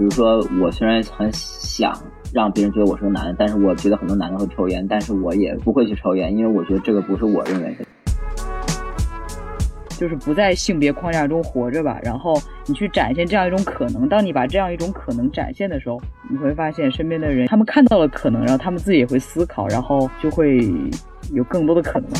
比如说我虽然很想让别人觉得我是个男的，但是我觉得很多男的会抽烟，但是我也不会去抽烟，因为我觉得这个不是我认为的。就是不在性别框架中活着吧，然后你去展现这样一种可能，当你把这样一种可能展现的时候，你会发现身边的人他们看到了可能，然后他们自己也会思考，然后就会有更多的可能。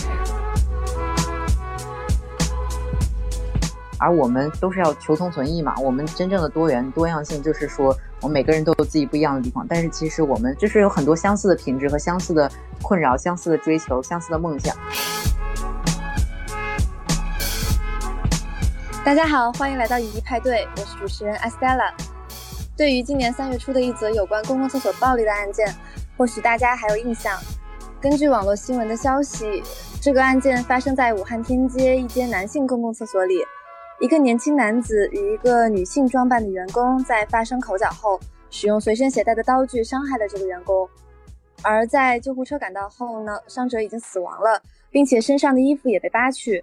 而我们都是要求同存异嘛，我们真正的多元多样性就是说我们每个人都有自己不一样的地方，但是其实我们就是有很多相似的品质和相似的困扰、相似的追求、相似的梦想。大家好，欢迎来到乙一派对，我是主持人 Estella。 对于今年3月初的一则有关公共厕所暴力的案件，或许大家还有印象。根据网络新闻的消息，这个案件发生在武汉天街一间男性公共厕所里，一个年轻男子与一个女性装扮的员工在发生口角后，使用随身携带的刀具伤害了这个员工。而在救护车赶到后呢，伤者已经死亡了，并且身上的衣服也被扒去。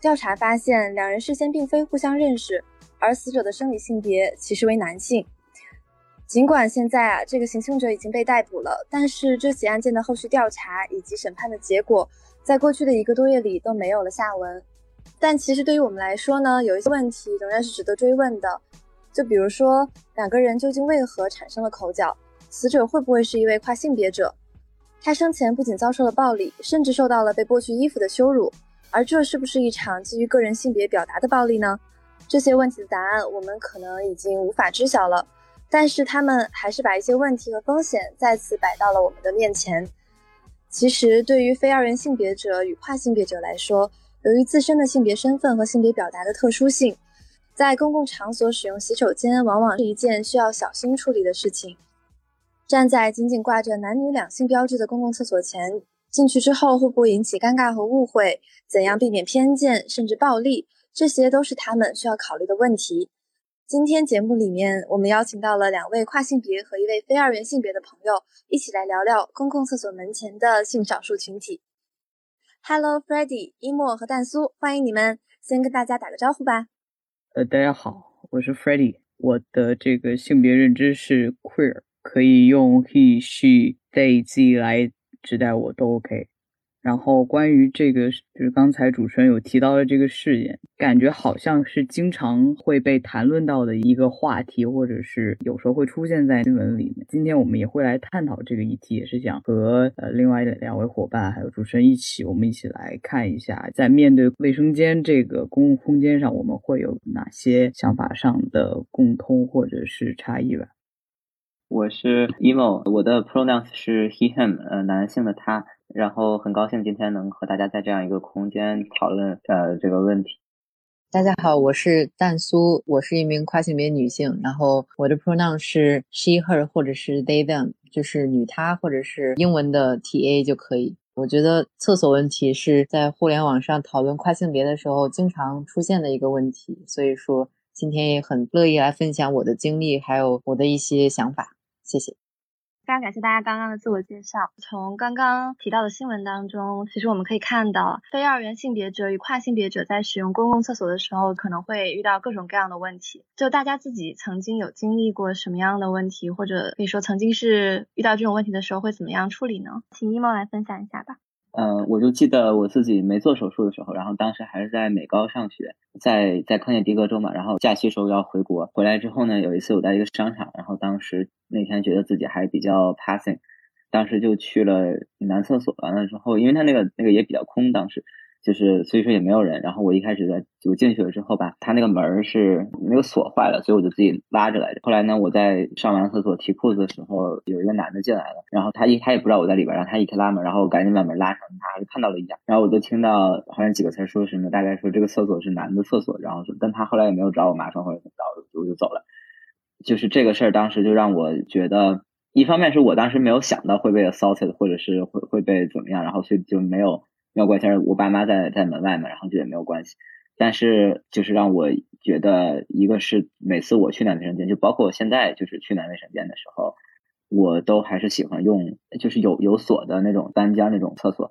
调查发现，两人事先并非互相认识，而死者的生理性别其实为男性。尽管现在这个行凶者已经被逮捕了，但是这起案件的后续调查以及审判的结果，在过去的1个多月里都没有了下文。但其实对于我们来说呢，有一些问题仍然是值得追问的，就比如说两个人究竟为何产生了口角，死者会不会是一位跨性别者？他生前不仅遭受了暴力，甚至受到了被剥去衣服的羞辱，而这是不是一场基于个人性别表达的暴力呢？这些问题的答案我们可能已经无法知晓了，但是他们还是把一些问题和风险再次摆到了我们的面前。其实对于非二元性别者与跨性别者来说，由于自身的性别身份和性别表达的特殊性，在公共场所使用洗手间往往是一件需要小心处理的事情。站在仅仅挂着男女两性标志的公共厕所前，进去之后会不会引起尴尬和误会，怎样避免偏见甚至暴力，这些都是他们需要考虑的问题。今天节目里面，我们邀请到了2位跨性别和1位非二元性别的朋友，一起来聊聊公共厕所门前的性少数群体。Hello, Freddie, Emo 和蛋酥，欢迎你们，先跟大家打个招呼吧。大家好，我是 Freddie， 我的这个性别认知是 queer， 可以用 he, she, they, they 来指代我都 OK。然后关于这个，就是刚才主持人有提到的这个事件，感觉好像是经常会被谈论到的一个话题，或者是有时候会出现在新闻里面。今天我们也会来探讨这个议题，也是想和另外2位伙伴还有主持人我们一起来看一下，在面对卫生间这个公共空间上，我们会有哪些想法上的共通或者是差异吧。我是 Emo， 我的 pronoun 是 he him， 男性的他，然后很高兴今天能和大家在这样一个空间讨论这个问题。大家好，我是蛋酥，我是一名跨性别女性，然后我的 pronoun 是 she her 或者是 they them， 就是女她或者是英文的 TA 就可以。我觉得厕所问题是在互联网上讨论跨性别的时候经常出现的一个问题，所以说今天也很乐意来分享我的经历还有我的一些想法。谢谢，非常感谢大家刚刚的自我介绍。从刚刚提到的新闻当中，其实我们可以看到非二元性别者与跨性别者在使用公共厕所的时候可能会遇到各种各样的问题，就大家自己曾经有经历过什么样的问题，或者可以说曾经是遇到这种问题的时候会怎么样处理呢？请一毛来分享一下吧。我就记得我自己没做手术的时候，然后当时还是在美高上学，在康涅狄格州嘛，然后假期时候要回国，回来之后呢，有一次我在一个商场，然后当时那天觉得自己还比较 passing， 当时就去了男厕所，完了之后因为他那个也比较空，当时就是所以说也没有人，然后我一开始我进去了之后吧，他那个门是那个锁坏了，所以我就自己拉着来着。后来呢，我在上完厕所提裤子的时候，有一个男的进来了，然后他也不知道我在里边，然后他一开拉门，然后我赶紧把门拉上，他看到了一下，然后我就听到好像几个词说什么，大概说这个厕所是男的厕所，然后说，但他后来也没有找我麻烦或者怎么着，我就走了。就是这个事儿，当时就让我觉得，一方面是我当时没有想到会被 assaulted， 或者是会被怎么样，然后所以就没有关系，我爸妈在门外嘛，然后就也没有关系。但是就是让我觉得，一个是每次我去男卫生间，就包括我现在就是去男卫生间的时候，我都还是喜欢用就是有锁的那种单间那种厕所。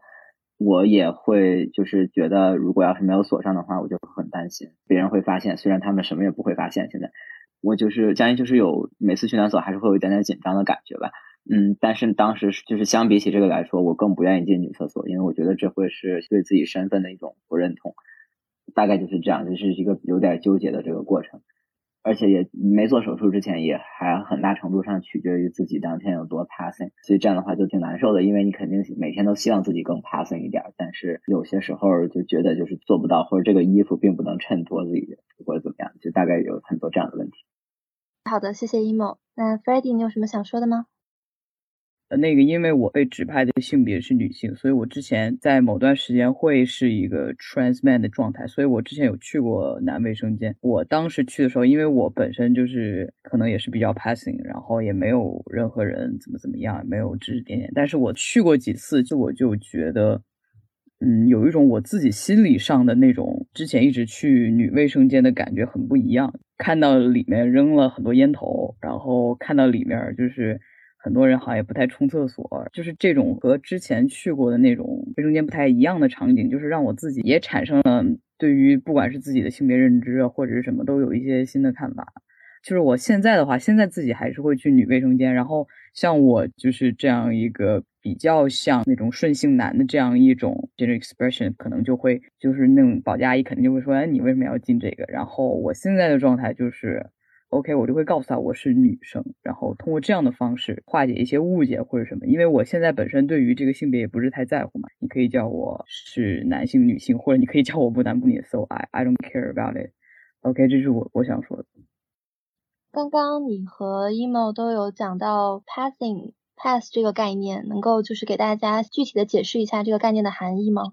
我也会就是觉得，如果要是没有锁上的话，我就很担心别人会发现，虽然他们什么也不会发现现在。我就是将近就是有每次去男厕还是会有一点点紧张的感觉吧，但是当时就是相比起这个来说，我更不愿意进女厕所，因为我觉得这会是对自己身份的一种不认同，大概就是这样，就是一个有点纠结的这个过程，而且也没做手术之前也还很大程度上取决于自己当天有多 passing， 所以这样的话就挺难受的，因为你肯定每天都希望自己更 passing 一点，但是有些时候就觉得就是做不到，或者这个衣服并不能衬托自己或者怎么样，就大概有很多这样的问题。好的，谢谢 Emo。 那 Freddie 你有什么想说的吗？那个因为我被指派的性别是女性，所以我之前在某段时间会是一个 trans man 的状态，所以我之前有去过男卫生间。我当时去的时候，因为我本身就是可能也是比较 passing， 然后也没有任何人怎么样，也没有指指点点，但是我去过几次，我就觉得有一种我自己心理上的那种之前一直去女卫生间的感觉很不一样。看到里面扔了很多烟头，然后看到里面就是很多人好像也不太冲厕所，就是这种和之前去过的那种卫生间不太一样的场景，就是让我自己也产生了对于不管是自己的性别认知啊，或者是什么都有一些新的看法。就是我现在的话，现在自己还是会去女卫生间，然后像我就是这样一个比较像那种顺性男的这样一种 gender expression， 可能就会就是那种保洁阿姨肯定就会说，哎，你为什么要进这个？然后我现在的状态就是OK， 我就会告诉他我是女生，然后通过这样的方式化解一些误解或者什么，因为我现在本身对于这个性别也不是太在乎嘛，你可以叫我是男性女性，或者你可以叫我不男不女 So I don't care about it。 OK， 这是我想说的。刚刚你和 Emo 都有讲到 passing pass 这个概念，能够就是给大家具体的解释一下这个概念的含义吗？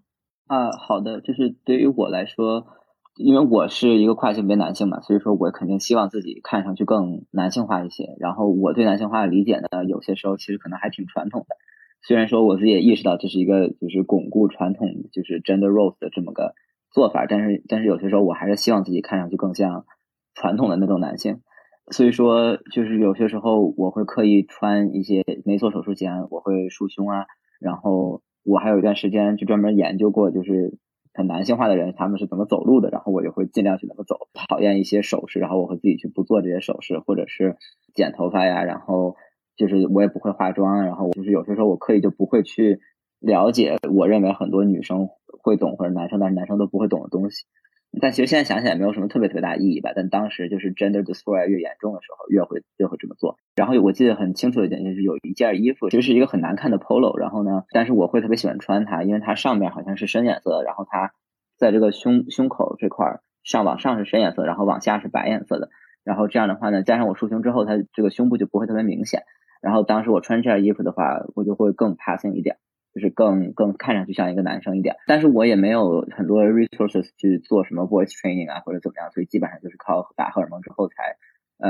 好的，就是对于我来说，因为我是一个跨性别男性嘛，所以说我肯定希望自己看上去更男性化一些，然后我对男性化的理解呢，有些时候其实可能还挺传统的，虽然说我自己也意识到这是一个就是巩固传统就是 gender roles 的这么个做法，但是有些时候我还是希望自己看上去更像传统的那种男性，所以说就是有些时候我会刻意穿一些，没做手术前我会束胸啊，然后我还有一段时间就专门研究过就是很男性化的人他们是怎么走路的，然后我也会尽量去怎么走，讨厌一些手势，然后我会自己去不做这些手势，或者是剪头发呀，然后就是我也不会化妆，然后就是有些时候我刻意就不会去了解我认为很多女生会懂或者男生但是男生都不会懂的东西，但其实现在想起来没有什么特别大意义吧，但当时就是 gender dysphoria 越严重的时候越会这么做。然后我记得很清楚的一点就是有一件衣服其实是一个很难看的 Polo， 然后呢但是我会特别喜欢穿它，因为它上面好像是深颜色，然后它在这个胸口这块上往上是深颜色，然后往下是白颜色的，然后这样的话呢加上我束胸之后它这个胸部就不会特别明显，然后当时我穿这件衣服的话我就会更 passing 一点，就是更看上去像一个男生一点，但是我也没有很多 resources 去做什么 voice training 啊或者怎么样，所以基本上就是靠打荷尔蒙之后才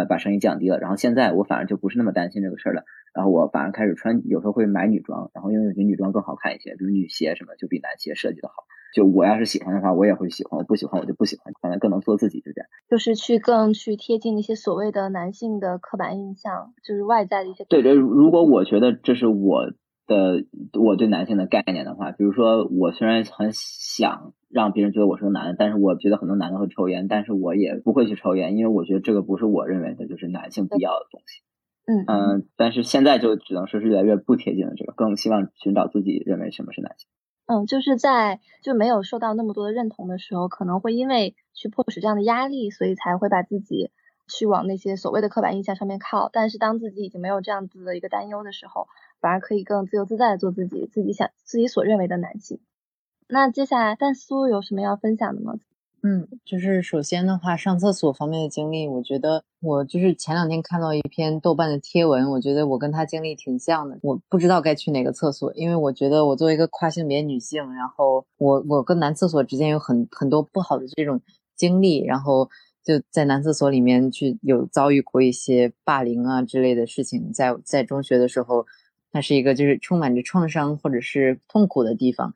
把声音降低了，然后现在我反而就不是那么担心这个事儿了，然后我反而开始穿，有时候会买女装，然后因为我觉得女装更好看一些，比如女鞋什么就比男鞋设计的好，就我要是喜欢的话我也会喜欢，我不喜欢我就不喜欢，反正更能做自己，就这样，就是更去贴近一些所谓的男性的刻板印象，就是外在的一些。对，如果我觉得这是我对男性的概念的话，比如说我虽然很想让别人觉得我是个男的，但是我觉得很多男的会抽烟，但是我也不会去抽烟，因为我觉得这个不是我认为的就是男性必要的东西。但是现在就只能说是越来越不贴近了，这个更希望寻找自己认为什么是男性。就是在就没有受到那么多的认同的时候，可能会因为去迫使这样的压力，所以才会把自己去往那些所谓的刻板印象上面靠，但是当自己已经没有这样子的一个担忧的时候，反而可以更自由自在的做自己所认为的男性。那接下来蛋酥有什么要分享的吗？就是首先的话，上厕所方面的经历，我觉得我就是前2天看到一篇豆瓣的贴文，我觉得我跟他经历挺像的。我不知道该去哪个厕所，因为我觉得我作为一个跨性别女性，然后我跟男厕所之间有很多不好的这种经历，然后就在男厕所里面去有遭遇过一些霸凌啊之类的事情。在中学的时候，它是一个就是充满着创伤或者是痛苦的地方。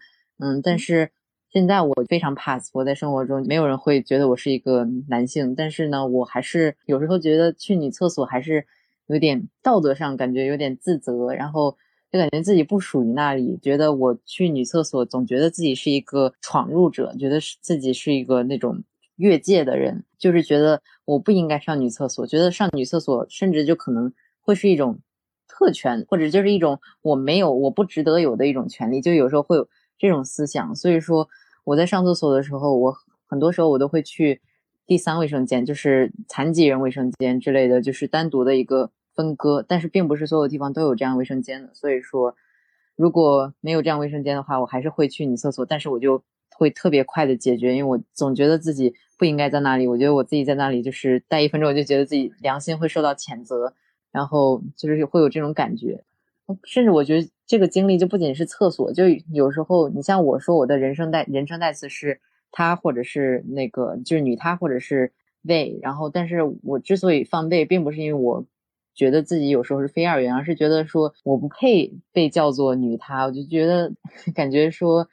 但是现在我非常 pass， 我在生活中没有人会觉得我是一个男性，但是呢我还是有时候觉得去女厕所还是有点道德上感觉有点自责，然后就感觉自己不属于那里，觉得我去女厕所总觉得自己是一个闯入者，觉得自己是一个那种越界的人，就是觉得我不应该上女厕所，觉得上女厕所甚至就可能会是一种特权，或者就是一种我没有我不值得有的一种权利，就有时候会有这种思想。所以说我在上厕所的时候，我很多时候我都会去第三卫生间，就是残疾人卫生间之类的，就是单独的一个分割，但是并不是所有地方都有这样卫生间的。所以说如果没有这样卫生间的话，我还是会去女厕所，但是我就会特别快的解决，因为我总觉得自己不应该在那里，我觉得我自己在那里就是待一分钟我就觉得自己良心会受到谴责，然后就是会有这种感觉。甚至我觉得这个经历就不仅是厕所，就有时候你像我说我的人生代词是他或者是那个就是女他或者是 they， 然后但是我之所以放 they 并不是因为我觉得自己有时候是非二元，而是觉得说我不配被叫做女他，我就觉得感觉说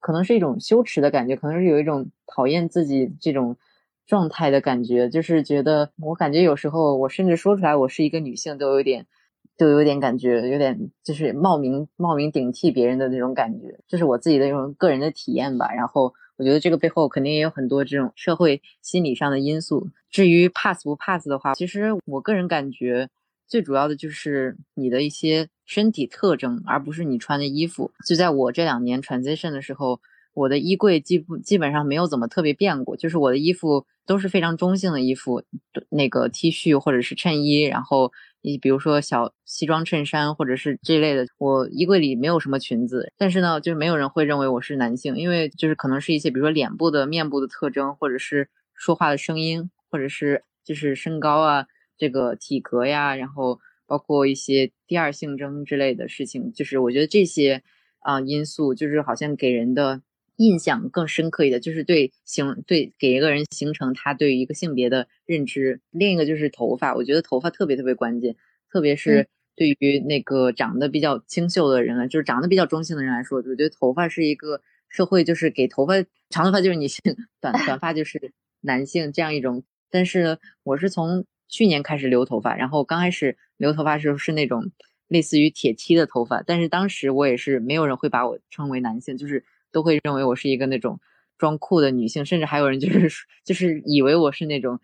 可能是一种羞耻的感觉，可能是有一种讨厌自己这种状态的感觉，就是觉得我感觉有时候我甚至说出来我是一个女性都有点感觉有点就是冒名顶替别人的那种感觉，这是我自己的一种个人的体验吧。然后我觉得这个背后肯定也有很多这种社会心理上的因素。至于 pass 不 pass 的话，其实我个人感觉最主要的就是你的一些身体特征，而不是你穿的衣服。就在我这两年 transition 的时候，我的衣柜基本上没有怎么特别变过，就是我的衣服都是非常中性的衣服，那个 T 恤或者是衬衣，然后比如说小西装衬衫或者是这类的，我衣柜里没有什么裙子。但是呢就是没有人会认为我是男性，因为就是可能是一些比如说脸部的面部的特征，或者是说话的声音，或者是就是身高啊，这个体格呀，然后包括一些第二性征之类的事情，就是我觉得这些因素就是好像给人的印象更深刻一点，就是对给一个人形成他对于一个性别的认知。另一个就是头发，我觉得头发特别特别关键，特别是对于那个长得比较清秀的人就是长得比较中性的人来说，我觉得头发是一个社会就是给头发长头发就是女性，短发就是男性这样一种。但是我是从去年开始留头发，然后刚开始留头发的时候是那种类似于铁梯的头发，但是当时我也是没有人会把我称为男性，就是都会认为我是一个那种装酷的女性，甚至还有人就是以为我是那种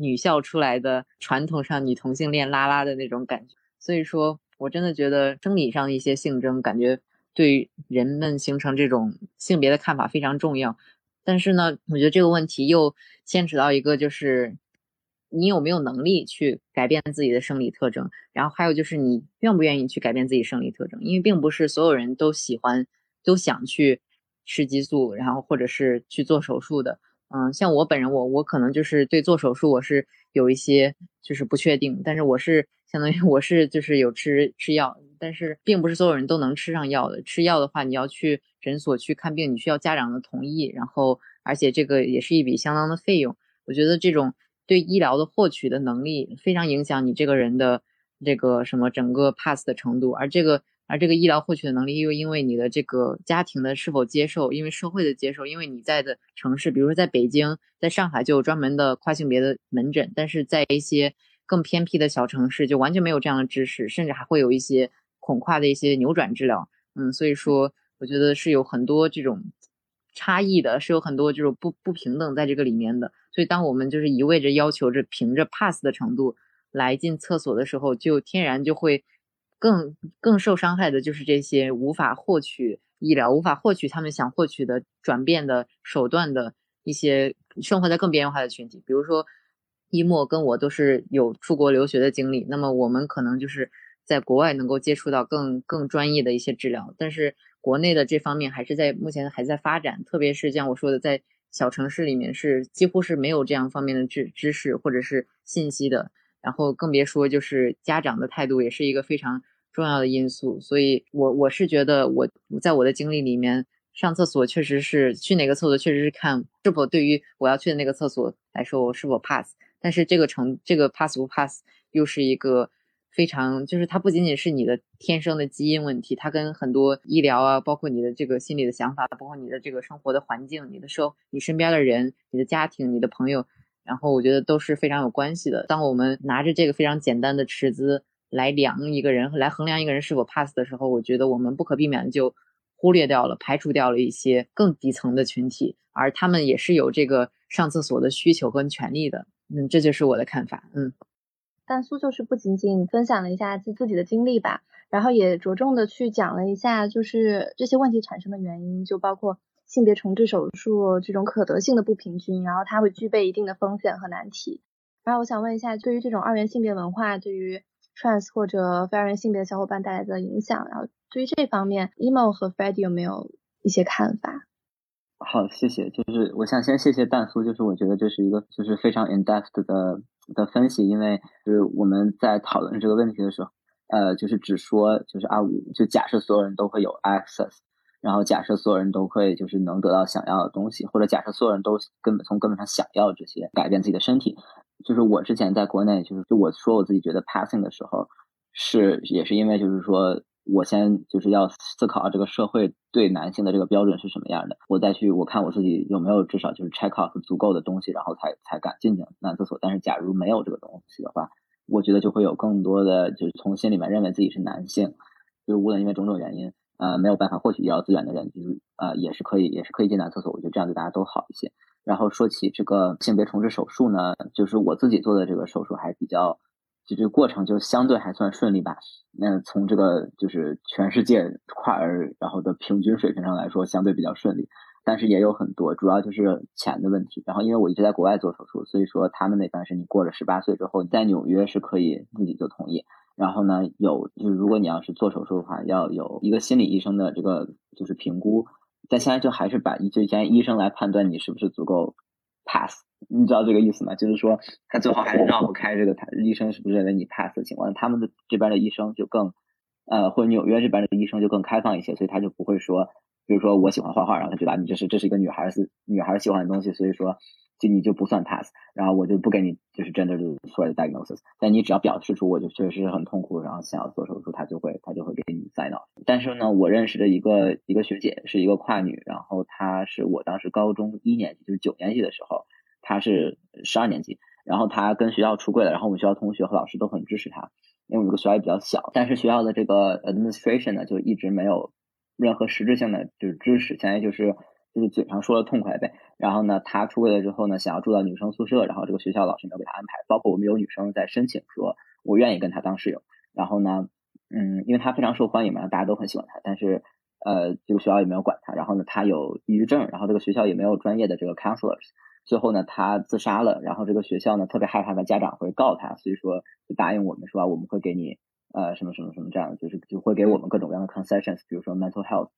女校出来的传统上女同性恋拉拉的那种感觉。所以说我真的觉得生理上的一些性征感觉对人们形成这种性别的看法非常重要。但是呢我觉得这个问题又牵扯到一个，就是你有没有能力去改变自己的生理特征，然后还有就是你愿不愿意去改变自己生理特征，因为并不是所有人都喜欢都想去吃激素，然后或者是去做手术的。像我本人我可能就是对做手术我是有一些就是不确定，但是我是相当于我是就是有吃药，但是并不是所有人都能吃上药的。吃药的话你要去诊所去看病，你需要家长的同意，然后而且这个也是一笔相当的费用。我觉得这种对医疗的获取的能力非常影响你这个人的这个什么整个 pass 的程度，而这个医疗获取的能力又因为你的这个家庭的是否接受，因为社会的接受，因为你在的城市比如说在北京在上海就有专门的跨性别的门诊，但是在一些更偏僻的小城市就完全没有这样的知识，甚至还会有一些恐跨的一些扭转治疗。所以说我觉得是有很多这种差异的，是有很多就是不平等在这个里面的。所以当我们就是一味着要求着凭着 pass 的程度来进厕所的时候，就天然就会更受伤害的就是这些无法获取医疗，无法获取他们想获取的转变的手段的一些生活在更边缘化的群体。比如说Emo跟我都是有出国留学的经历，那么我们可能就是在国外能够接触到更专业的一些治疗，但是国内的这方面还是在目前还在发展，特别是像我说的在小城市里面是几乎是没有这样方面的知识或者是信息的。然后更别说就是家长的态度也是一个非常重要的因素。所以我是觉得我在我的经历里面上厕所确实是去哪个厕所确实是看是否对于我要去的那个厕所来说我是否 pass， 但是这个 pass 不 pass 又是一个非常就是它不仅仅是你的天生的基因问题，它跟很多医疗啊，包括你的这个心理的想法，包括你的这个生活的环境，你身边的人，你的家庭，你的朋友，然后我觉得都是非常有关系的。当我们拿着这个非常简单的尺子来衡量一个人是否 pass 的时候，我觉得我们不可避免就忽略掉了排除掉了一些更底层的群体。而他们也是有这个上厕所的需求跟权利的。这就是我的看法。但苏就是不仅仅分享了一下自己的经历吧，然后也着重的去讲了一下就是这些问题产生的原因，就包括性别重置手术这种可得性的不平均，然后它会具备一定的风险和难题。然后我想问一下，对于这种二元性别文化对于 trans 或者非二元性别的小伙伴带来的影响，然后对于这方面 Emo 和 Freddie 有没有一些看法？好，谢谢。就是我想先谢谢蛋苏，就是我觉得这是一个就是非常 in depth 的分析，因为就是我们在讨论这个问题的时候，就是只说就是就假设所有人都会有 access， 然后假设所有人都会就是能得到想要的东西，或者假设所有人都从根本上想要这些改变自己的身体。就是我之前在国内就我说我自己觉得 passing 的时候，也是因为就是说我先就是要思考这个社会对男性的这个标准是什么样的，我看我自己有没有至少就是 check out 足够的东西，然后才敢进男厕所。但是假如没有这个东西的话，我觉得就会有更多的就是从心里面认为自己是男性，就是无论因为种种原因没有办法获取医疗资源的人，就是也是可以进男厕所。我觉得这样对大家都好一些。然后说起这个性别重置手术呢，就是我自己做的这个手术还比较这个过程就相对还算顺利吧。那从这个就是全世界跨儿然后的平均水平上来说相对比较顺利，但是也有很多主要就是钱的问题。然后因为我一直在国外做手术，所以说他们那边是你过了18岁之后在纽约是可以自己就同意。然后呢就是如果你要是做手术的话要有一个心理医生的这个就是评估，但现在就还是先医生来判断你是不是足够 pass，你知道这个意思吗？就是说他最后还是绕不开这个医生是不是认为你 pass 的情况。他们的这边的医生就更或者纽约这边的医生就更开放一些，所以他就不会说比如说我喜欢画画，然后他觉得你这是一个女孩喜欢的东西，所以说就你就不算 pass， 然后我就不给你就是 gender dysphoria diagnosis， 但你只要表示出我就确实很痛苦然后想要做手术，他就会给你 sign off。 但是呢我认识的一个学姐是一个跨女，然后她是我当时高中一年级就是9年级的时候，他是12年级，然后他跟学校出柜了，然后我们学校同学和老师都很支持他，因为我们这个学校也比较小，但是学校的这个 administration 呢就一直没有任何实质性的就是支持，现在就是嘴上说了痛快呗。然后呢他出柜了之后呢想要住到女生宿舍，然后这个学校老师没有给他安排，包括我们有女生在申请说我愿意跟他当室友。然后呢因为他非常受欢迎嘛，大家都很喜欢他，但是这个学校也没有管他。然后呢他有抑郁症，然后这个学校也没有专业的这个 counselors，最后呢他自杀了。然后这个学校呢特别害怕他家长会告他，所以说就答应我们说我们会给你什么什么什么，这样就会给我们各种各样的 concessions， 比如说 mental health。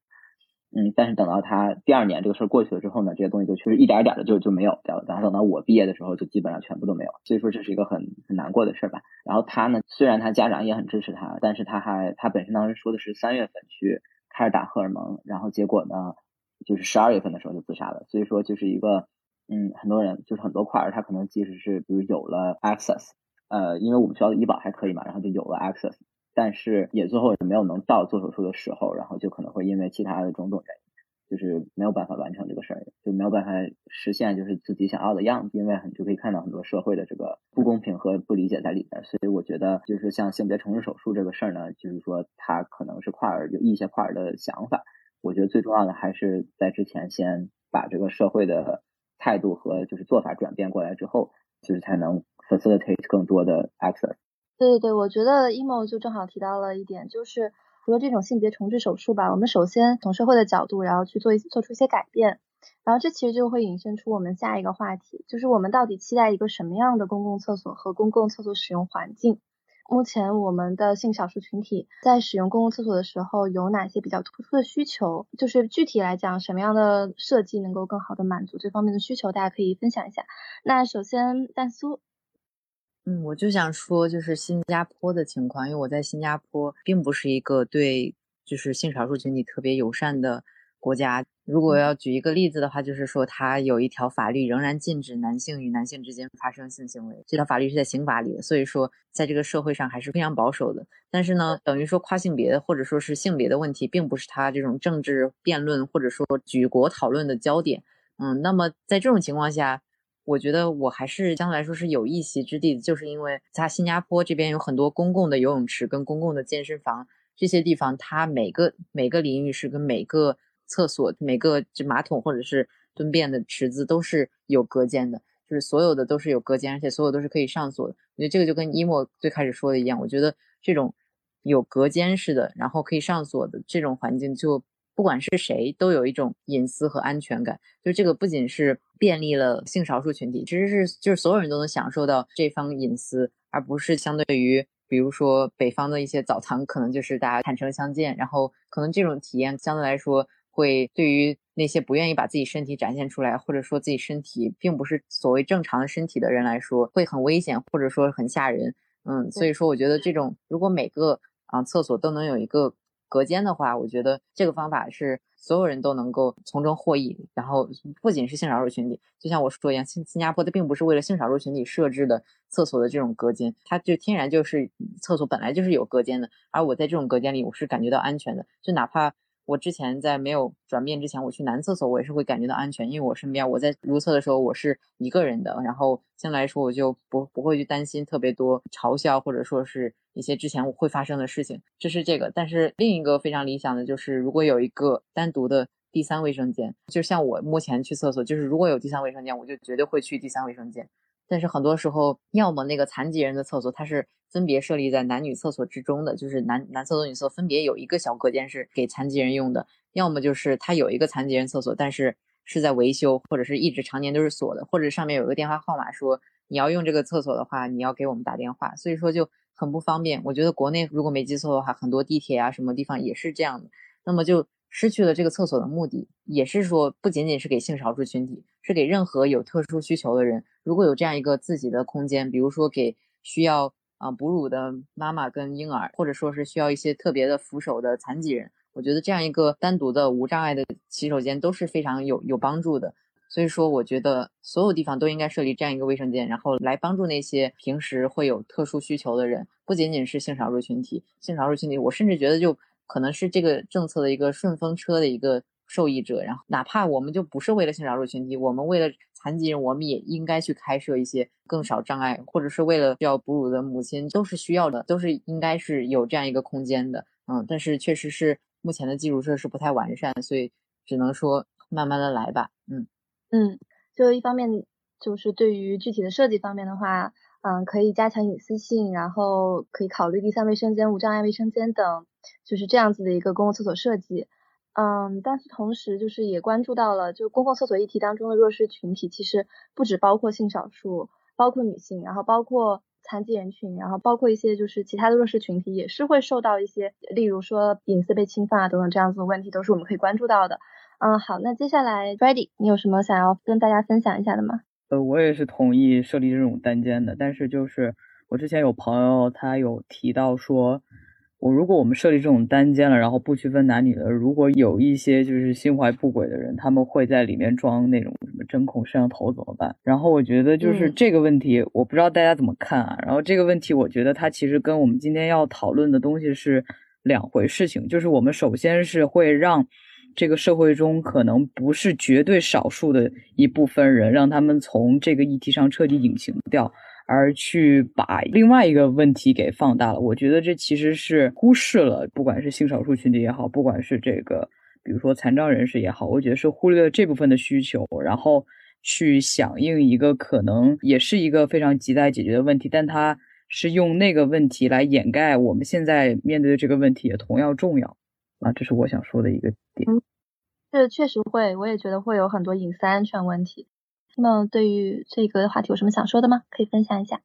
但是等到他第2年这个事儿过去了之后呢，这些东西就确实一点一点的就没有了，然后等到我毕业的时候就基本上全部都没有，所以说这是一个很难过的事儿吧。然后他呢虽然他家长也很支持他，但是他本身当时说的是3月份去开始打荷尔蒙，然后结果呢就是12月份的时候就自杀了。所以说就是一个很多人就是很多跨儿他可能即使是比如有了 access， 因为我们学校的医保还可以嘛，然后就有了 access， 但是也最后也没有能到做手术的时候，然后就可能会因为其他的种种原因就是没有办法完成这个事儿，就没有办法实现就是自己想要的样子，因为就可以看到很多社会的这个不公平和不理解在里面。所以我觉得就是像性别重置手术这个事儿呢，就是说他可能是跨儿有一些跨儿的想法，我觉得最重要的还是在之前先把这个社会的态度和就是做法转变过来之后，就是才能 facilitate 更多的 access。 对，我觉得 Emo 就正好提到了一点，就是除了这种性别重置手术吧，我们首先从社会的角度然后去做出一些改变，然后这其实就会引申出我们下一个话题，就是我们到底期待一个什么样的公共厕所和公共厕所使用环境。目前我们的性少数群体在使用公共厕所的时候有哪些比较突出的需求，就是具体来讲什么样的设计能够更好的满足这方面的需求，大家可以分享一下。那首先蛋苏。我就想说就是新加坡的情况，因为我在新加坡并不是一个对就是性少数群体特别友善的国家。如果要举一个例子的话，就是说它有一条法律仍然禁止男性与男性之间发生性行为，这条法律是在刑法里的，所以说在这个社会上还是非常保守的。但是呢等于说跨性别或者说是性别的问题并不是它这种政治辩论或者说举国讨论的焦点。那么在这种情况下，我觉得我还是相对来说是有一席之地，就是因为在新加坡这边有很多公共的游泳池跟公共的健身房，这些地方它每个淋浴室跟每个厕所每个马桶或者是蹲便的池子都是有隔间的，就是所有的都是有隔间，而且所有都是可以上锁的。我觉得这个就跟Emo最开始说的一样，我觉得这种有隔间式的然后可以上锁的这种环境，就不管是谁都有一种隐私和安全感。就这个不仅是便利了性少数群体，其实是就是所有人都能享受到这方隐私，而不是相对于比如说北方的一些澡堂可能就是大家坦诚相见，然后可能这种体验相对来说会对于那些不愿意把自己身体展现出来，或者说自己身体并不是所谓正常的身体的人来说会很危险，或者说很吓人。所以说我觉得这种如果每个厕所都能有一个隔间的话，我觉得这个方法是所有人都能够从中获益，然后不仅是性少数群体，就像我说一样，新加坡它并不是为了性少数群体设置的厕所的这种隔间，它就天然就是厕所本来就是有隔间的，而我在这种隔间里我是感觉到安全的。就哪怕我之前在没有转变之前我去男厕所我也是会感觉到安全，因为我身边我在如厕的时候我是一个人的，然后相对来说我就不会去担心特别多嘲笑或者说是一些之前我会发生的事情，这是这个。但是另一个非常理想的就是如果有一个单独的第三卫生间，就像我目前去厕所就是如果有第三卫生间我就绝对会去第三卫生间，但是很多时候要么那个残疾人的厕所它是分别设立在男女厕所之中的，就是男厕所女厕所分别有一个小隔间是给残疾人用的，要么就是它有一个残疾人厕所但是在维修或者是一直常年都是锁的，或者上面有一个电话号码说你要用这个厕所的话你要给我们打电话，所以说就很不方便。我觉得国内如果没记错的话很多地铁啊什么地方也是这样的，那么就失去了这个厕所的目的，也是说不仅仅是给性少数群体，是给任何有特殊需求的人。如果有这样一个自己的空间，比如说给需要哺乳的妈妈跟婴儿，或者说是需要一些特别的扶手的残疾人，我觉得这样一个单独的无障碍的洗手间都是非常有帮助的。所以说我觉得所有地方都应该设立这样一个卫生间，然后来帮助那些平时会有特殊需求的人，不仅仅是性少数群体。性少数群体我甚至觉得就可能是这个政策的一个顺风车的一个受益者，然后哪怕我们就不是为了性少数群体，我们为了残疾人我们也应该去开设一些更少障碍，或者是为了需要哺乳的母亲，都是需要的，都是应该是有这样一个空间的。但是确实是目前的基础设施不太完善，所以只能说慢慢的来吧。就一方面就是对于具体的设计方面的话，可以加强隐私性，然后可以考虑第三卫生间、无障碍卫生间等，就是这样子的一个公共厕所设计。但是同时就是也关注到了，就公共厕所议题当中的弱势群体其实不只包括性少数，包括女性，然后包括残疾人群，然后包括一些就是其他的弱势群体也是会受到一些，例如说隐私被侵犯啊等等这样子的问题，都是我们可以关注到的。好，那接下来 Freddie 你有什么想要跟大家分享一下的吗？我也是同意设立这种单间的，但是就是我之前有朋友他有提到说，如果我们设立这种单间了，然后不区分男女的，如果有一些就是心怀不轨的人，他们会在里面装那种什么针孔摄像头怎么办？然后我觉得就是这个问题，我不知道大家怎么看啊。然后这个问题，我觉得它其实跟我们今天要讨论的东西是两回事情。就是我们首先是会让这个社会中可能不是绝对少数的一部分人，让他们从这个议题上彻底隐形掉，而去把另外一个问题给放大了。我觉得这其实是忽视了，不管是性少数群体也好，不管是这个比如说残障人士也好，我觉得是忽略了这部分的需求，然后去响应一个可能也是一个非常亟待解决的问题，但它是用那个问题来掩盖我们现在面对的这个问题也同样重要啊，这是我想说的一个点。这确实会，我也觉得会有很多隐私安全问题。Emo 对于这个话题有什么想说的吗？可以分享一下。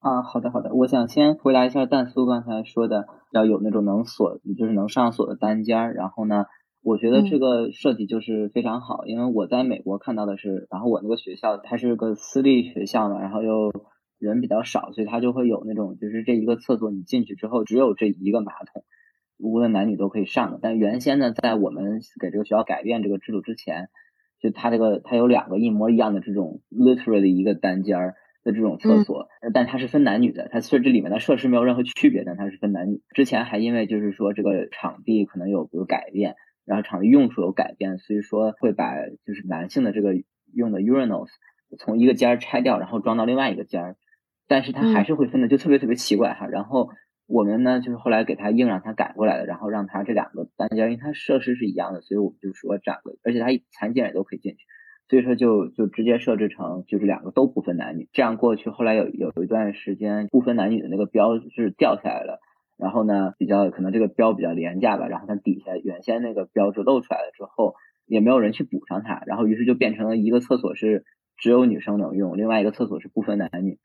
好的，我想先回答一下蛋酥刚才说的，要有那种能锁，就是能上锁的单间。然后呢，我觉得这个设计就是非常好，因为我在美国看到的是，然后我那个学校它是个私立学校嘛，然后又人比较少，所以它就会有那种就是这一个厕所你进去之后只有这一个马桶，无论男女都可以上的。但原先呢，在我们给这个学校改变这个制度之前，就它有两个一模一样的这种 literally 一个单间的这种厕所，但它是分男女的，它虽然这里面的设施没有任何区别，但它是分男女。之前还因为就是说这个场地可能有比如改变，然后场地用处有改变，所以说会把就是男性的这个用的 urinals 从一个间拆掉，然后装到另外一个间，但是它还是会分的，就特别奇怪哈。然后我们呢就是后来给他硬让他改过来的，然后让他这两个单间，因为他设施是一样的，所以我们就说这样，而且他残疾人也都可以进去，所以说就直接设置成就是两个都不分男女，这样过去后来有一段时间不分男女的那个标志掉下来了，然后呢比较可能这个标比较廉价吧，然后它底下原先那个标志露出来了之后也没有人去补上它，然后于是就变成了一个厕所是只有女生能用，另外一个厕所是不分男女，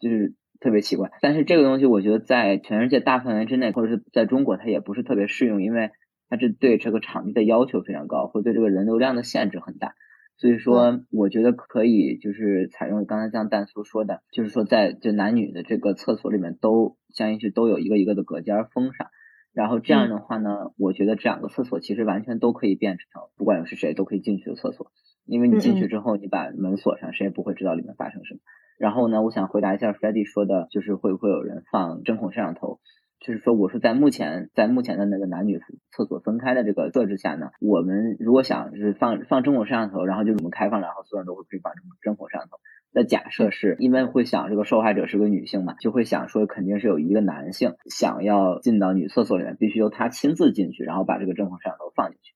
就是特别奇怪。但是这个东西我觉得在全世界大范围之内，或者是在中国它也不是特别适用，因为它是对这个场地的要求非常高，或者对这个人流量的限制很大。所以说我觉得可以就是采用刚才像蛋酥说的，就是说在这男女的这个厕所里面都相应去都有一个一个的隔间封上，然后这样的话呢，我觉得这两个厕所其实完全都可以变成不管是谁都可以进去的厕所，因为你进去之后你把门锁上，谁也不会知道里面发生什么。然后呢我想回答一下 Freddie 说的，就是会不会有人放针孔摄像头，就是说我说在目前的那个男女厕所分开的这个设置下呢，我们如果想就是放针孔摄像头，然后就是我们开放，然后所有人都会可以放针孔摄像头，那假设是因为会想这个受害者是个女性嘛，就会想说肯定是有一个男性想要进到女厕所里面，必须由他亲自进去，然后把这个针孔摄像头放进去。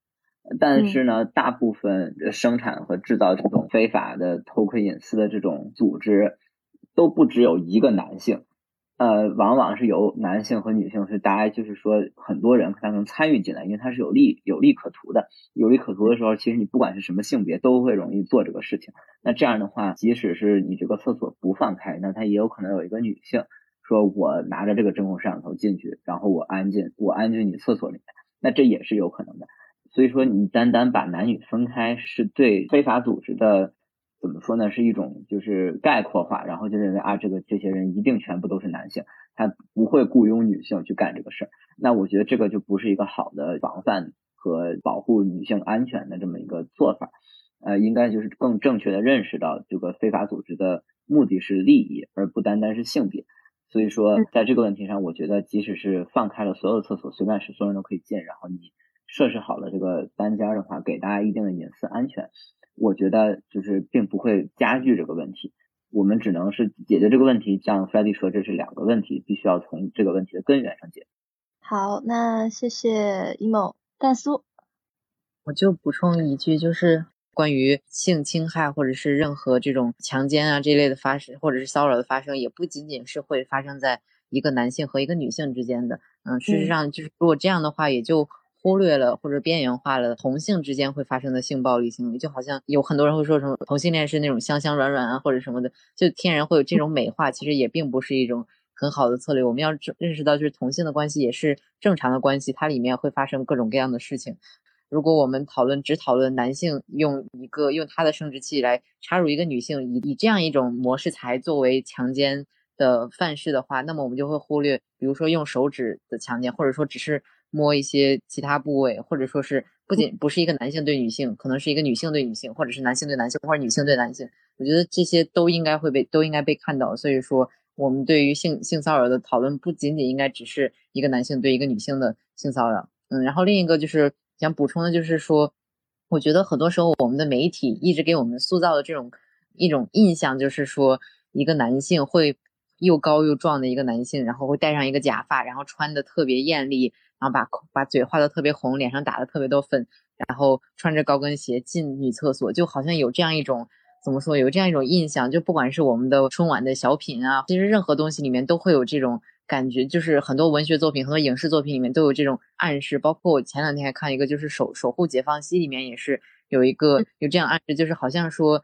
但是呢大部分生产和制造这种非法的偷窥隐私的这种组织都不只有一个男性，往往是由男性和女性是大家就是说很多人才能参与进来，因为它是有利可图的。有利可图的时候，其实你不管是什么性别都会容易做这个事情。那这样的话，即使是你这个厕所不放开，那它也有可能有一个女性说我拿着这个针孔摄像头进去，然后我安进你厕所里面，那这也是有可能的。所以说你单单把男女分开是对非法组织的怎么说呢，是一种就是概括化，然后就认为啊这些人一定全部都是男性，他不会雇佣女性去干这个事儿。那我觉得这个就不是一个好的防范和保护女性安全的这么一个做法。应该就是更正确的认识到这个非法组织的目的是利益，而不单单是性别。所以说在这个问题上，我觉得即使是放开了所有厕所随便使所有人都可以进，然后你设置好了这个单间的话，给大家一定的隐私安全，我觉得就是并不会加剧这个问题。我们只能是解决这个问题，像 Freddie 说这是两个问题，必须要从这个问题的根源上解决。好，那谢谢 Emo。 蛋酥我就补充一句，就是关于性侵害或者是任何这种强奸啊这类的发生，或者是骚扰的发生，也不仅仅是会发生在一个男性和一个女性之间的。事实上就是如果这样的话，也就忽略了或者边缘化了同性之间会发生的性暴力行为，就好像有很多人会说什么同性恋是那种香香软软啊或者什么的，就天然会有这种美化，其实也并不是一种很好的策略。我们要认识到就是同性的关系也是正常的关系，它里面会发生各种各样的事情。如果我们只讨论男性用他的生殖器来插入一个女性，以这样一种模式才作为强奸的范式的话，那么我们就会忽略比如说用手指的强奸，或者说只是摸一些其他部位，或者说是不仅不是一个男性对女性，可能是一个女性对女性，或者是男性对男性，或者女性对男性。我觉得这些都应该被看到。所以说我们对于性骚扰的讨论不仅仅应该只是一个男性对一个女性的性骚扰。然后另一个就是想补充的就是说，我觉得很多时候我们的媒体一直给我们塑造的这种一种印象，就是说一个男性会又高又壮的一个男性，然后会戴上一个假发，然后穿的特别艳丽，然后把嘴画得特别红，脸上打得特别多粉，然后穿着高跟鞋进女厕所，就好像有这样一种怎么说，有这样一种印象。就不管是我们的春晚的小品啊，其实任何东西里面都会有这种感觉，就是很多文学作品很多影视作品里面都有这种暗示。包括我前两天还看一个就是守护解放西里面也是有这样暗示，就是好像说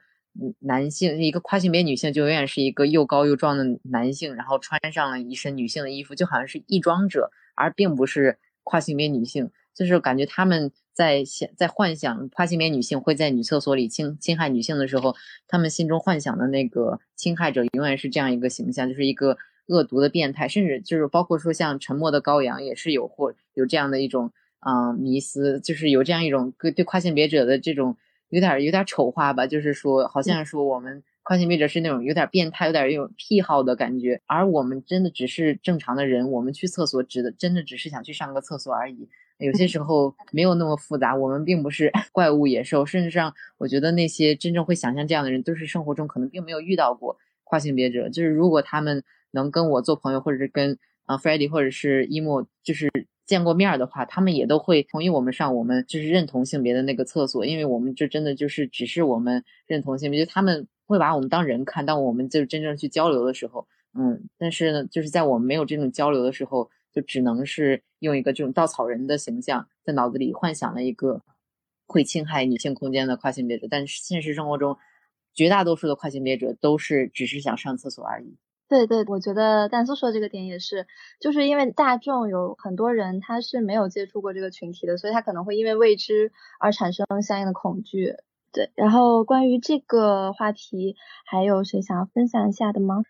男性一个跨性别女性就永远是一个又高又壮的男性，然后穿上了一身女性的衣服，就好像是异装者而并不是跨性别女性。就是感觉他们在幻想跨性别女性会在女厕所里侵害女性的时候，他们心中幻想的那个侵害者永远是这样一个形象，就是一个恶毒的变态。甚至就是包括说像沉默的羔羊也是有这样的一种迷思，就是有这样一种对跨性别者的这种有点丑化吧，就是说好像说我们跨性别者是那种有点变态有点有癖好的感觉，而我们真的只是正常的人，我们去厕所真的只是想去上个厕所而已，有些时候没有那么复杂，我们并不是怪物野兽。甚至上我觉得那些真正会想象这样的人都是生活中可能并没有遇到过跨性别者，就是如果他们能跟我做朋友，或者是跟Freddie 或者是 Emo 就是见过面的话，他们也都会同意我们上我们就是认同性别的那个厕所，因为我们这真的就是只是我们认同性别，就他们会把我们当人看，当我们就真正去交流的时候，但是呢，就是在我们没有这种交流的时候，就只能是用一个这种稻草人的形象在脑子里幻想了一个会侵害女性空间的跨性别者，但是现实生活中绝大多数的跨性别者都是只是想上厕所而已。对对，我觉得蛋酥说这个点也是，就是因为大众有很多人他是没有接触过这个群体的，所以他可能会因为未知而产生相应的恐惧。对，然后关于这个话题还有谁想要分享一下的吗？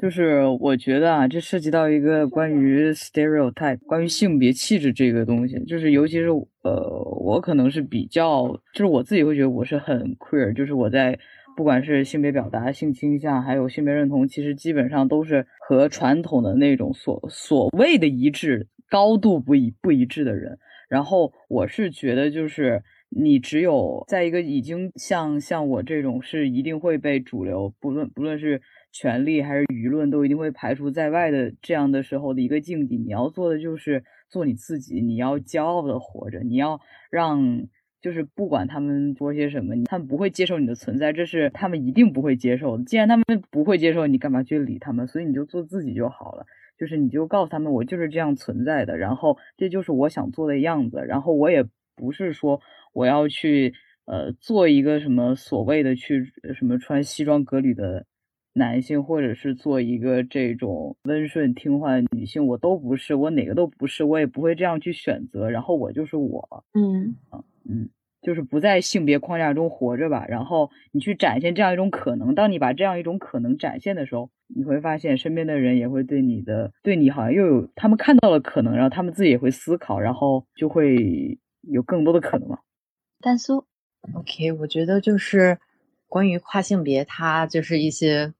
就是我觉得啊，这涉及到一个关于 stereotype 关于性别气质这个东西，就是尤其是我可能是比较，就是我自己会觉得我是很 queer， 就是我在不管是性别表达、性倾向还有性别认同，其实基本上都是和传统的那种所谓的一致高度不一致的人。然后我是觉得就是你只有在一个已经像我这种是一定会被主流不论是权力还是舆论都一定会排除在外的这样的时候的一个境地，你要做的就是做你自己，你要骄傲的活着，你要让就是不管他们说些什么，他们不会接受你的存在，这是他们一定不会接受的。既然他们不会接受，你干嘛去理他们？所以你就做自己就好了，就是你就告诉他们我就是这样存在的，然后这就是我想做的样子，然后我也不是说我要去做一个什么所谓的去什么穿西装革履的男性，或者是做一个这种温顺听话的女性，我都不是，我哪个都不是，我也不会这样去选择，然后我就是我。就是不在性别框架中活着吧，然后你去展现这样一种可能，当你把这样一种可能展现的时候，你会发现身边的人也会对你好像又有，他们看到了可能，然后他们自己也会思考，然后就会有更多的可能嘛。蛋酥 OK， 我觉得就是关于跨性别它就是一些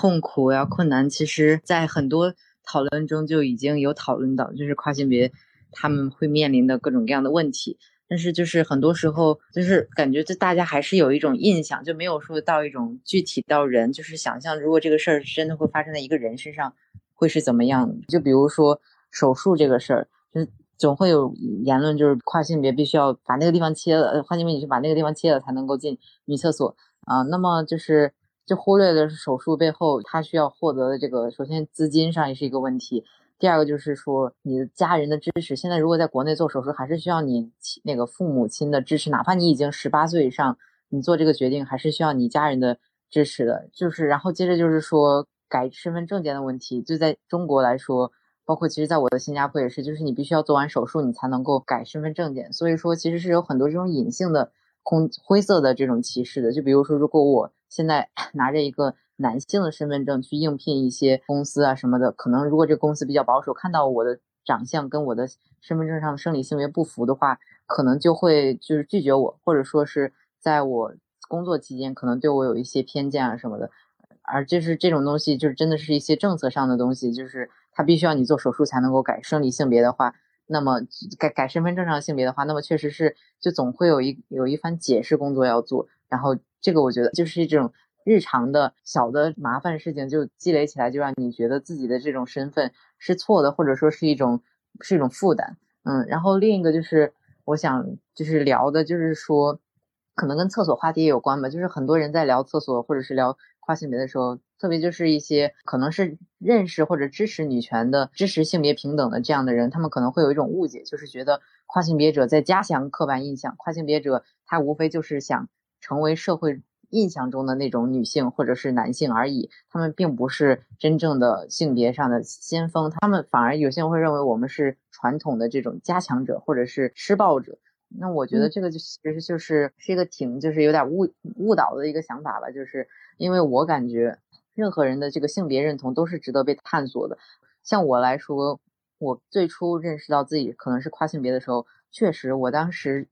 痛苦呀、困难，其实在很多讨论中就已经有讨论到，就是跨性别他们会面临的各种各样的问题，但是就是很多时候就是感觉大家还是有一种印象，就没有说到一种具体到人，就是想象如果这个事儿真的会发生在一个人身上会是怎么样的。就比如说手术这个事儿，就是总会有言论，就是跨性别必须要把那个地方切了，跨性别你是把那个地方切了才能够进女厕所啊，那么就是就忽略了手术背后他需要获得的这个，首先资金上也是一个问题，第二个就是说你的家人的支持，现在如果在国内做手术还是需要你那个父母亲的支持，哪怕你已经18岁以上你做这个决定还是需要你家人的支持的。就是然后接着就是说改身份证件的问题，就在中国来说，包括其实在我的新加坡也是，就是你必须要做完手术你才能够改身份证件，所以说其实是有很多这种隐性的灰色的这种歧视的。就比如说如果我现在拿着一个男性的身份证去应聘一些公司啊什么的，可能如果这个公司比较保守，看到我的长相跟我的身份证上的生理性别不符的话，可能就会就是拒绝我，或者说是在我工作期间可能对我有一些偏见啊什么的。而就是这种东西就是真的是一些政策上的东西，就是他必须要你做手术才能够改生理性别的话，那么改身份证上的性别的话，那么确实是就总会有一番解释工作要做，然后这个我觉得就是这种日常的小的麻烦事情就积累起来，就让你觉得自己的这种身份是错的，或者说是一种负担。然后另一个就是我想就是聊的就是说可能跟厕所话题也有关吧，就是很多人在聊厕所或者是聊跨性别的时候，特别就是一些可能是认识或者支持女权的、支持性别平等的这样的人，他们可能会有一种误解，就是觉得跨性别者在加强刻板印象，跨性别者他无非就是想成为社会印象中的那种女性或者是男性而已，他们并不是真正的性别上的先锋，他们反而有些人会认为我们是传统的这种加强者或者是施暴者。那我觉得这个就其实就是一个挺就是有点误导的一个想法吧，就是因为我感觉任何人的这个性别认同都是值得被探索的。像我来说，我最初认识到自己可能是跨性别的时候，确实我当时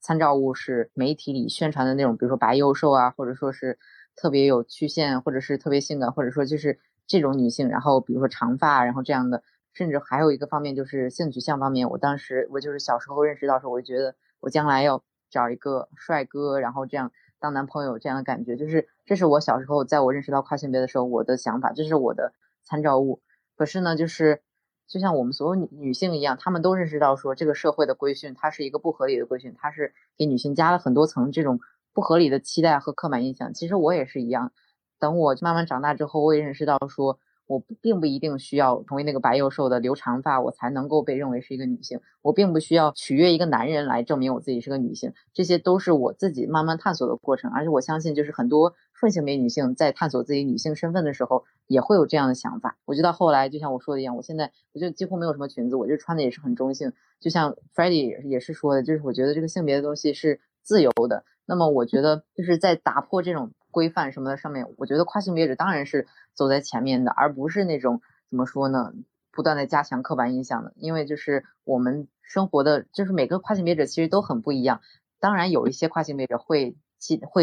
参照物是媒体里宣传的那种，比如说白幼瘦啊，或者说是特别有曲线，或者是特别性感，或者说就是这种女性，然后比如说长发，然后这样的。甚至还有一个方面就是性取向方面，我当时我就是小时候认识到的时候，我就觉得我将来要找一个帅哥，然后这样当男朋友这样的感觉，就是这是我小时候在我认识到跨性别的时候我的想法，这是我的参照物。可是呢，就是就像我们所有女性一样，她们都认识到说这个社会的规训它是一个不合理的规训，它是给女性加了很多层这种不合理的期待和刻板印象。其实我也是一样，等我慢慢长大之后，我也认识到说我并不一定需要成为那个白幼瘦的留长发我才能够被认为是一个女性，我并不需要取悦一个男人来证明我自己是个女性，这些都是我自己慢慢探索的过程。而且我相信就是很多顺性别女性在探索自己女性身份的时候也会有这样的想法。我觉得后来就像我说的一样，我现在我就几乎没有什么裙子，我就穿的也是很中性，就像 Freddie 也是说的，就是我觉得这个性别的东西是自由的。那么我觉得就是在打破这种规范什么的上面，我觉得跨性别者当然是走在前面的，而不是那种怎么说呢，不断的加强刻板印象的。因为就是我们生活的，就是每个跨性别者其实都很不一样。当然有一些跨性别者会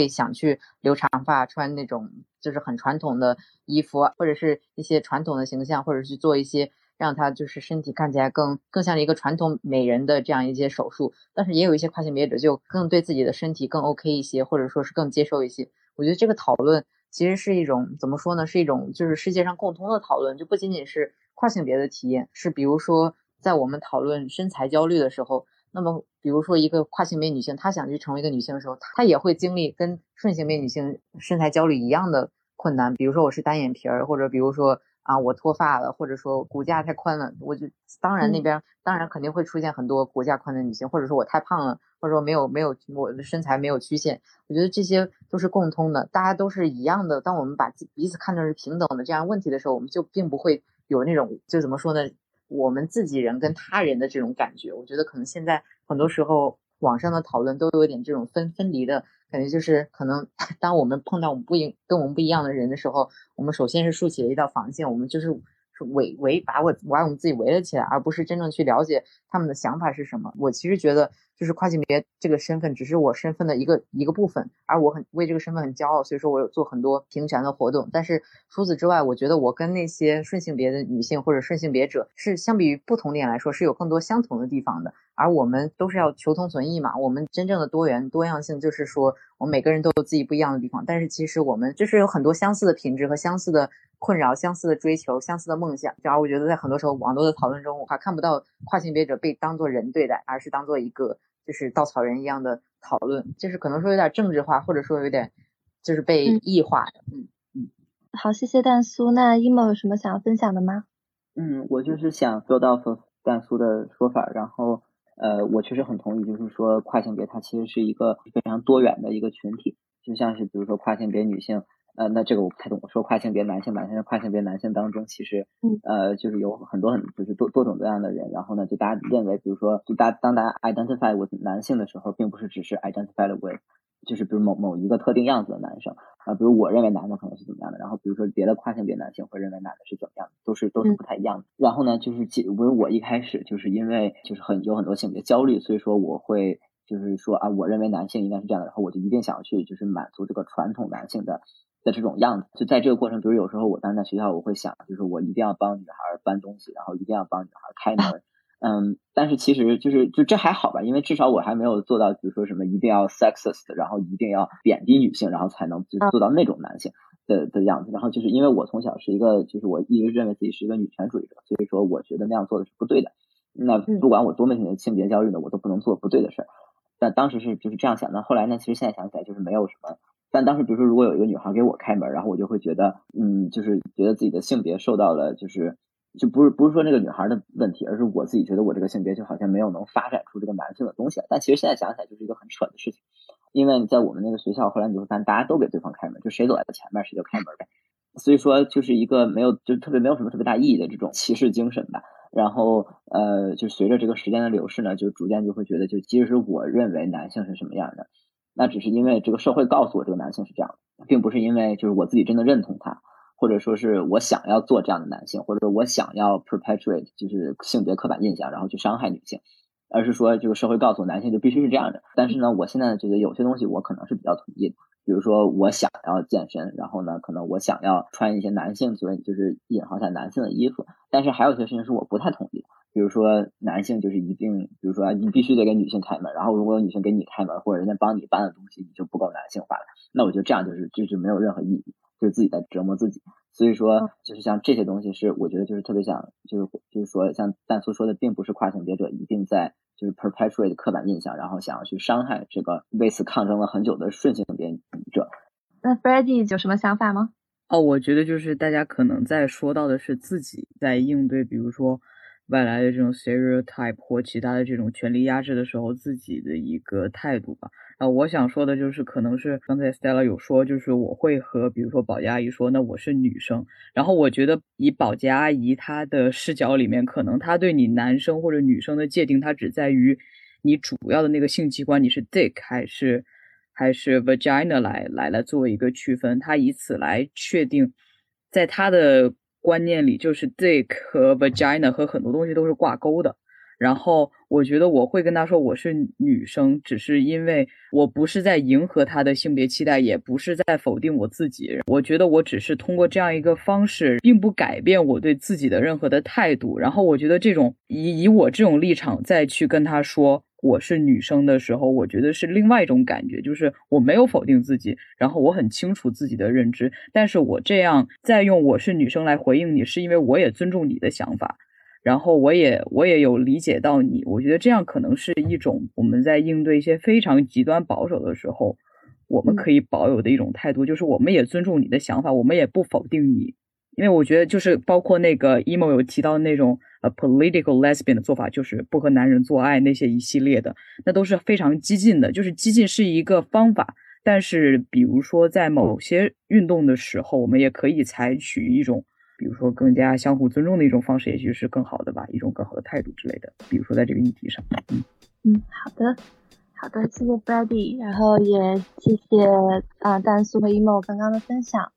想去留长发，穿那种就是很传统的衣服，或者是一些传统的形象，或者去做一些让他就是身体看起来更像一个传统美人的这样一些手术。但是也有一些跨性别者就更对自己的身体更 OK 一些，或者说是更接受一些。我觉得这个讨论其实是一种怎么说呢，是一种就是世界上共同的讨论，就不仅仅是跨性别的体验。是比如说在我们讨论身材焦虑的时候，那么比如说一个跨性别女性她想去成为一个女性的时候，她也会经历跟顺性别女性身材焦虑一样的困难。比如说我是单眼皮儿，或者比如说啊我脱发了，或者说骨架太宽了，我就当然那边当然肯定会出现很多骨架宽的女性，或者说我太胖了，或者说没有我的身材没有曲线。我觉得这些都是共通的，大家都是一样的。当我们把彼此看成是平等的这样问题的时候，我们就并不会有那种就怎么说呢，我们自己人跟他人的这种感觉。我觉得可能现在很多时候网上的讨论都有点这种分离的感觉，就是可能当我们碰到跟我们不一样的人的时候，我们首先是竖起了一道防线，我们就是把我们自己围了起来，而不是真正去了解他们的想法是什么。我其实觉得就是跨性别这个身份只是我身份的一个部分，而我很为这个身份很骄傲，所以说我有做很多平权的活动。但是除此之外，我觉得我跟那些顺性别的女性或者顺性别者是相比于不同点来说是有更多相同的地方的。而我们都是要求同存异嘛，我们真正的多元多样性就是说我们每个人都有自己不一样的地方，但是其实我们就是有很多相似的品质和相似的困扰、相似的追求、相似的梦想。然而我觉得在很多时候网络的讨论中，我还看不到跨性别者被当作人对待，而是当作一个就是稻草人一样的讨论，就是可能说有点政治化，或者说有点就是被异化的。好，谢谢蛋酥。那 Emo 有什么想要分享的吗？我就是想说到蛋酥的说法，然后我确实很同意，就是说跨性别它其实是一个非常多元的一个群体，就像是比如说跨性别女性，那这个我不太懂，我说跨性别男性吧，现在跨性别男性当中其实就是有很多就是多种多样的人。然后呢，就大家认为比如说就当大家 identify with 男性的时候，并不是只是 identify with 就是比如某一个特定样子的男生啊，比如我认为男的可能是怎么样的，然后比如说别的跨性别男性会认为男的是怎么样的，都是不太一样的。然后呢，就是不是我一开始就是因为就是有很多性别焦虑，所以说我会就是说啊，我认为男性应该是这样的，然后我就一定想要去就是满足这个传统男性的这种样子。就在这个过程，比如有时候我当时在学校，我会想就是我一定要帮女孩搬东西，然后一定要帮女孩开门。但是其实就这还好吧，因为至少我还没有做到比如说什么一定要 sexist， 然后一定要贬低女性，然后才能就做到那种男性的样子。然后就是因为我从小是一个就是我一直认为自己是一个女权主义者，所以说我觉得那样做的是不对的，那不管我多么性别焦虑呢，我都不能做不对的事儿。但当时是就是这样想的，后来呢其实现在想起来就是没有什么。但当时比如说如果有一个女孩给我开门，然后我就会觉得就是觉得自己的性别受到了就不是说那个女孩的问题，而是我自己觉得我这个性别就好像没有能发展出这个男性的东西来。但其实现在想起来就是一个很蠢的事情，因为在我们那个学校后来你就会发现大家都给对方开门，就谁走在前面谁就开门呗。所以说就是一个没有什么特别大意义的这种歧视精神吧。然后就随着这个时间的流逝呢，就逐渐就会觉得就即使我认为男性是什么样的，那只是因为这个社会告诉我这个男性是这样的，并不是因为就是我自己真的认同他，或者说是我想要做这样的男性，或者我想要 perpetuate 就是性别刻板印象然后去伤害女性，而是说这个社会告诉我男性就必须是这样的。但是呢，我现在觉得有些东西我可能是比较同意的，比如说我想要健身，然后呢可能我想要穿一些男性所谓就是引号下男性的衣服。但是还有些事情是我不太同意的，比如说男性就是一定比如说你必须得给女性开门，然后如果有女性给你开门或者人家帮你搬的东西你就不够男性化了，那我觉得这样就是没有任何意义，就自己在折磨自己。所以说就是像这些东西是我觉得就是特别想就是说像蛋酥说的，并不是跨性别者一定在就是 perpetuate 刻板印象，然后想要去伤害这个为此抗争了很久的顺性别者。那 Freddie 有什么想法吗？我觉得就是大家可能在说到的是自己在应对比如说外来的这种 stereotype 或其他的这种权力压制的时候自己的一个态度吧。我想说的就是可能是刚才 Stella 有说，就是我会和比如说保洁阿姨说那我是女生，然后我觉得以保洁阿姨她的视角里面，可能她对你男生或者女生的界定，她只在于你主要的那个性器官，你是 dick 还是 vagina 来做一个区分，她以此来确定在她的观念里就是 dick 和 vagina 和很多东西都是挂钩的。然后我觉得我会跟他说我是女生，只是因为我不是在迎合他的性别期待，也不是在否定我自己，我觉得我只是通过这样一个方式并不改变我对自己的任何的态度。然后我觉得这种以我这种立场再去跟他说我是女生的时候，我觉得是另外一种感觉，就是我没有否定自己，然后我很清楚自己的认知，但是我这样再用我是女生来回应你，是因为我也尊重你的想法，然后我也有理解到你。我觉得这样可能是一种我们在应对一些非常极端保守的时候我们可以保有的一种态度，就是我们也尊重你的想法，我们也不否定你。因为我觉得就是包括那个 Emo 有提到那种political lesbian 的做法，就是不和男人做爱那些一系列的，那都是非常激进的，就是激进是一个方法，但是比如说在某些运动的时候，我们也可以采取一种比如说更加相互尊重的一种方式，也许是更好的吧，一种更好的态度之类的，比如说在这个议题上。好的，谢谢 Freddie， 然后也谢谢蛋酥和 Emo 刚刚的分享。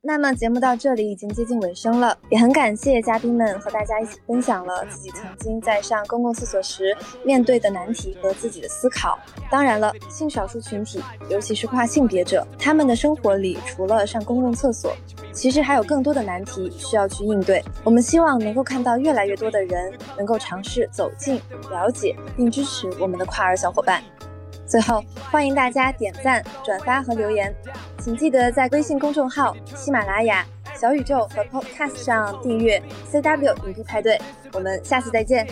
那么节目到这里已经接近尾声了，也很感谢嘉宾们和大家一起分享了自己曾经在上公共厕所时面对的难题和自己的思考。当然了，性少数群体尤其是跨性别者，他们的生活里除了上公共厕所，其实还有更多的难题需要去应对。我们希望能够看到越来越多的人能够尝试走近、了解并支持我们的跨儿小伙伴。最后，欢迎大家点赞、转发和留言，请记得在微信公众号、喜马拉雅、小宇宙和 Podcast 上订阅 CW 影剧派对。我们下次再见。